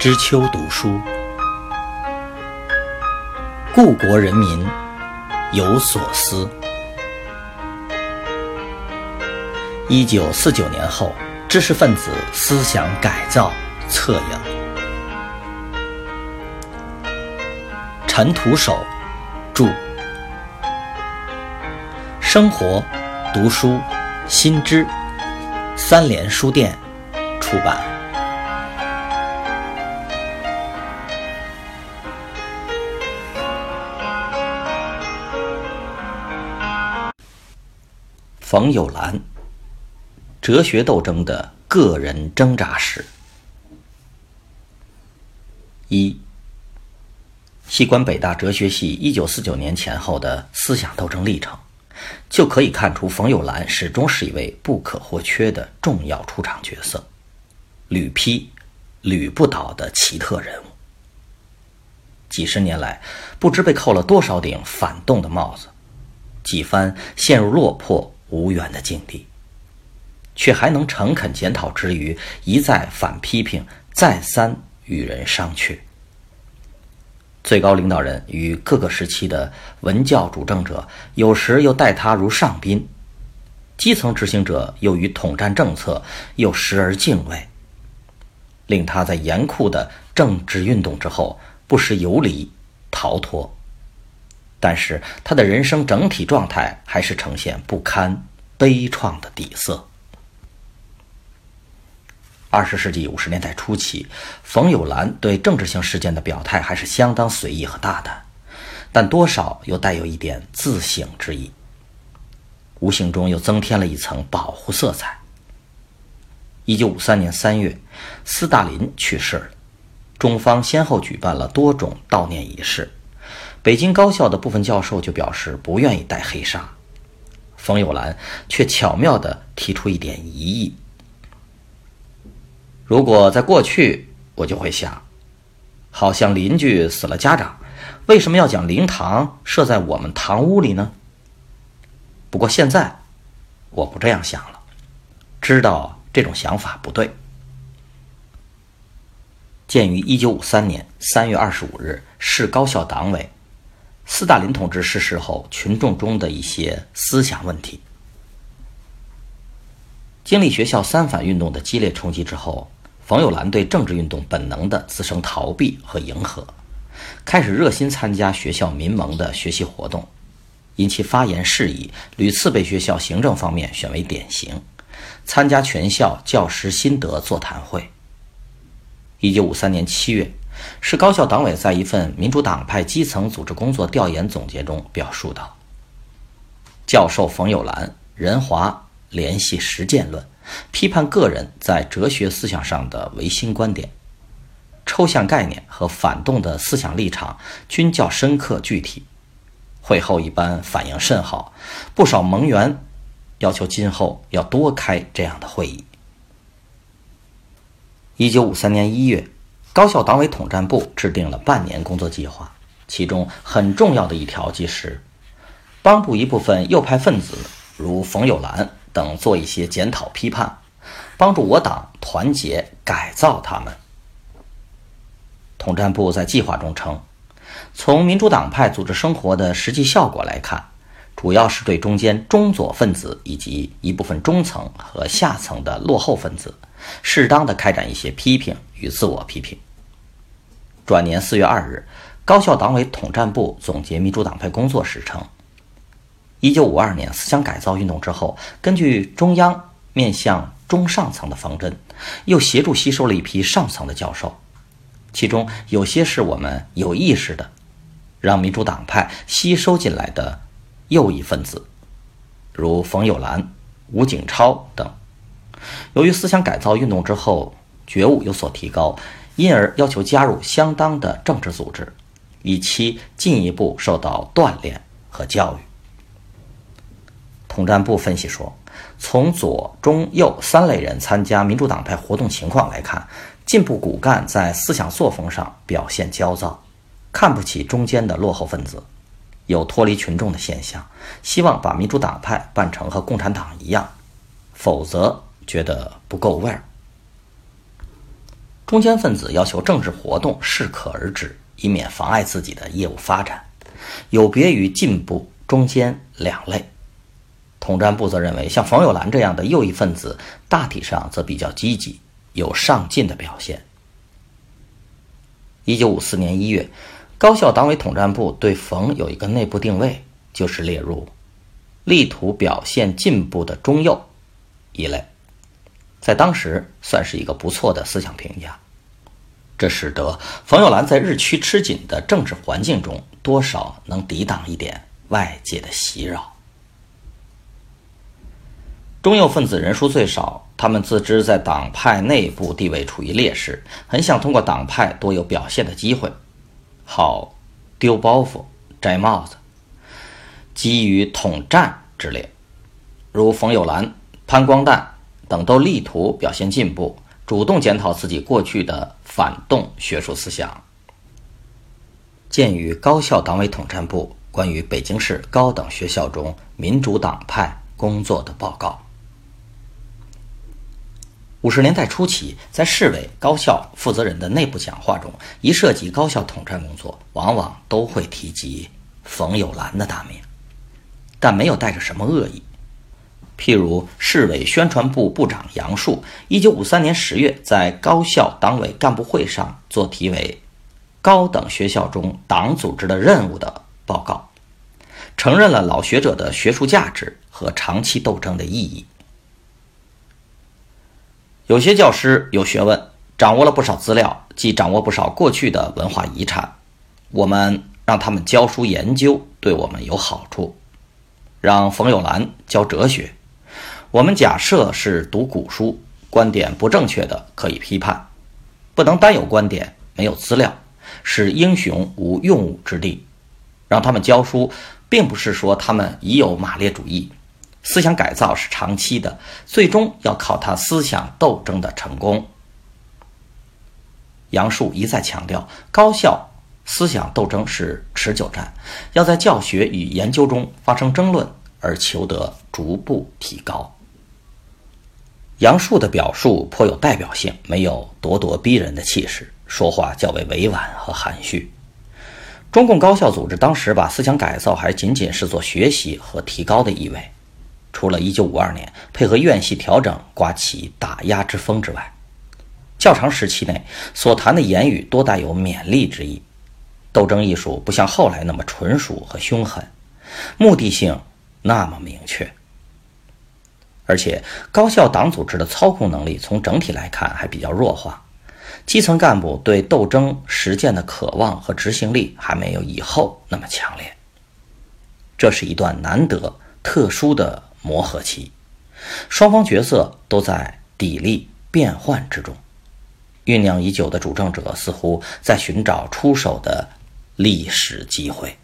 知秋读书，故国人民有所思。1949年后，知识分子思想改造策应。陈独守著。生活、读书、新知，三联书店出版。冯友兰，哲学斗争的个人挣扎史。一，细观北大哲学系1949年前后的思想斗争历程，就可以看出冯友兰始终是一位不可或缺的重要出场角色，屡批屡不倒的奇特人物。几十年来，不知被扣了多少顶反动的帽子，几番陷入落魄无缘的境地，却还能诚恳检讨之余，一再反批评，再三与人商榷。最高领导人与各个时期的文教主政者有时又待他如上宾，基层执行者又于统战政策又时而敬畏，令他在严酷的政治运动之后不时游离逃脱。但是他的人生整体状态还是呈现不堪悲怆的底色。20世纪50年代初期，冯友兰对政治性事件的表态还是相当随意和大胆，但多少又带有一点自省之意，无形中又增添了一层保护色彩。1953年3月，斯大林去世了，中方先后举办了多种悼念仪式。北京高校的部分教授就表示不愿意戴黑纱，冯友兰却巧妙地提出一点疑义：如果在过去，我就会想，好像邻居死了家长，为什么要将灵堂设在我们堂屋里呢？不过现在我不这样想了，知道这种想法不对。鉴于1953年3月25日市高校党委斯大林同志逝世后群众中的一些思想问题，经历学校三反运动的激烈冲击之后，冯友兰对政治运动本能的滋生逃避和迎合，开始热心参加学校民盟的学习活动，因其发言释义屡次被学校行政方面选为典型，参加全校教师心得座谈会。1953年7月，市高校党委在一份民主党派基层组织工作调研总结中表述道：教授冯友兰、任华联系实践论，批判个人在哲学思想上的唯心观点、抽象概念和反动的思想立场均较深刻具体。会后一般反应甚好，不少盟员要求今后要多开这样的会议。1953年1月，高校党委统战部制定了半年工作计划，其中很重要的一条即是帮助一部分右派分子如冯友兰等做一些检讨批判，帮助我党团结改造他们。统战部在计划中称，从民主党派组织生活的实际效果来看，主要是对中间中左分子以及一部分中层和下层的落后分子适当的开展一些批评与自我批评。转年4月2日，高校党委统战部总结民主党派工作时称，1952年思想改造运动之后，根据中央面向中上层的方针，又协助吸收了一批上层的教授，其中有些是我们有意识的让民主党派吸收进来的右翼分子，如冯友兰、吴景超等。由于思想改造运动之后觉悟有所提高，因而要求加入相当的政治组织，以期进一步受到锻炼和教育。统战部分析说，从左、中、右三类人参加民主党派活动情况来看，进步骨干在思想作风上表现焦躁，看不起中间的落后分子，有脱离群众的现象，希望把民主党派办成和共产党一样，否则觉得不够味儿。中间分子要求政治活动适可而止，以免妨碍自己的业务发展，有别于进步、中间两类。统战部则认为，像冯友兰这样的右翼分子大体上则比较积极，有上进的表现。1954年1月，高校党委统战部对冯有一个内部定位，就是列入力图表现进步的中右一类，在当时算是一个不错的思想评价。这使得冯友兰在日趋吃紧的政治环境中，多少能抵挡一点外界的袭扰。中右分子人数最少，他们自知在党派内部地位处于劣势，很想通过党派多有表现的机会，好丢包袱、摘帽子，基于统战之列。如冯友兰、潘光旦等都力图表现进步，主动检讨自己过去的反动学术思想。鉴于高校党委统战部关于北京市高等学校中民主党派工作的报告，50年代初期，在市委高校负责人的内部讲话中，一涉及高校统战工作，往往都会提及冯友兰的大名，但没有带着什么恶意。譬如市委宣传部部长杨树1953年10月在高校党委干部会上做题为《高等学校中党组织的任务》的报告，承认了老学者的学术价值和长期斗争的意义。有些教师有学问，掌握了不少资料，既掌握不少过去的文化遗产，我们让他们教书研究对我们有好处。让冯友兰教哲学，我们假设是读古书，观点不正确的可以批判，不能单有观点没有资料，使英雄无用武之地。让他们教书并不是说他们已有马列主义，思想改造是长期的，最终要靠他思想斗争的成功。杨树一再强调，高校思想斗争是持久战，要在教学与研究中发生争论，而求得逐步提高。杨树的表述颇有代表性，没有咄咄逼人的气势，说话较为委婉和含蓄。中共高校组织当时把思想改造还仅仅是做学习和提高的意味，除了1952年配合院系调整刮起打压之风之外，较长时期内所谈的言语多带有勉励之意。斗争艺术不像后来那么纯熟和凶狠，目的性那么明确。而且高校党组织的操控能力从整体来看还比较弱化，基层干部对斗争实践的渴望和执行力还没有以后那么强烈。这是一段难得特殊的磨合期，双方角色都在砥砺变换之中，酝酿已久的主政者似乎在寻找出手的历史机会。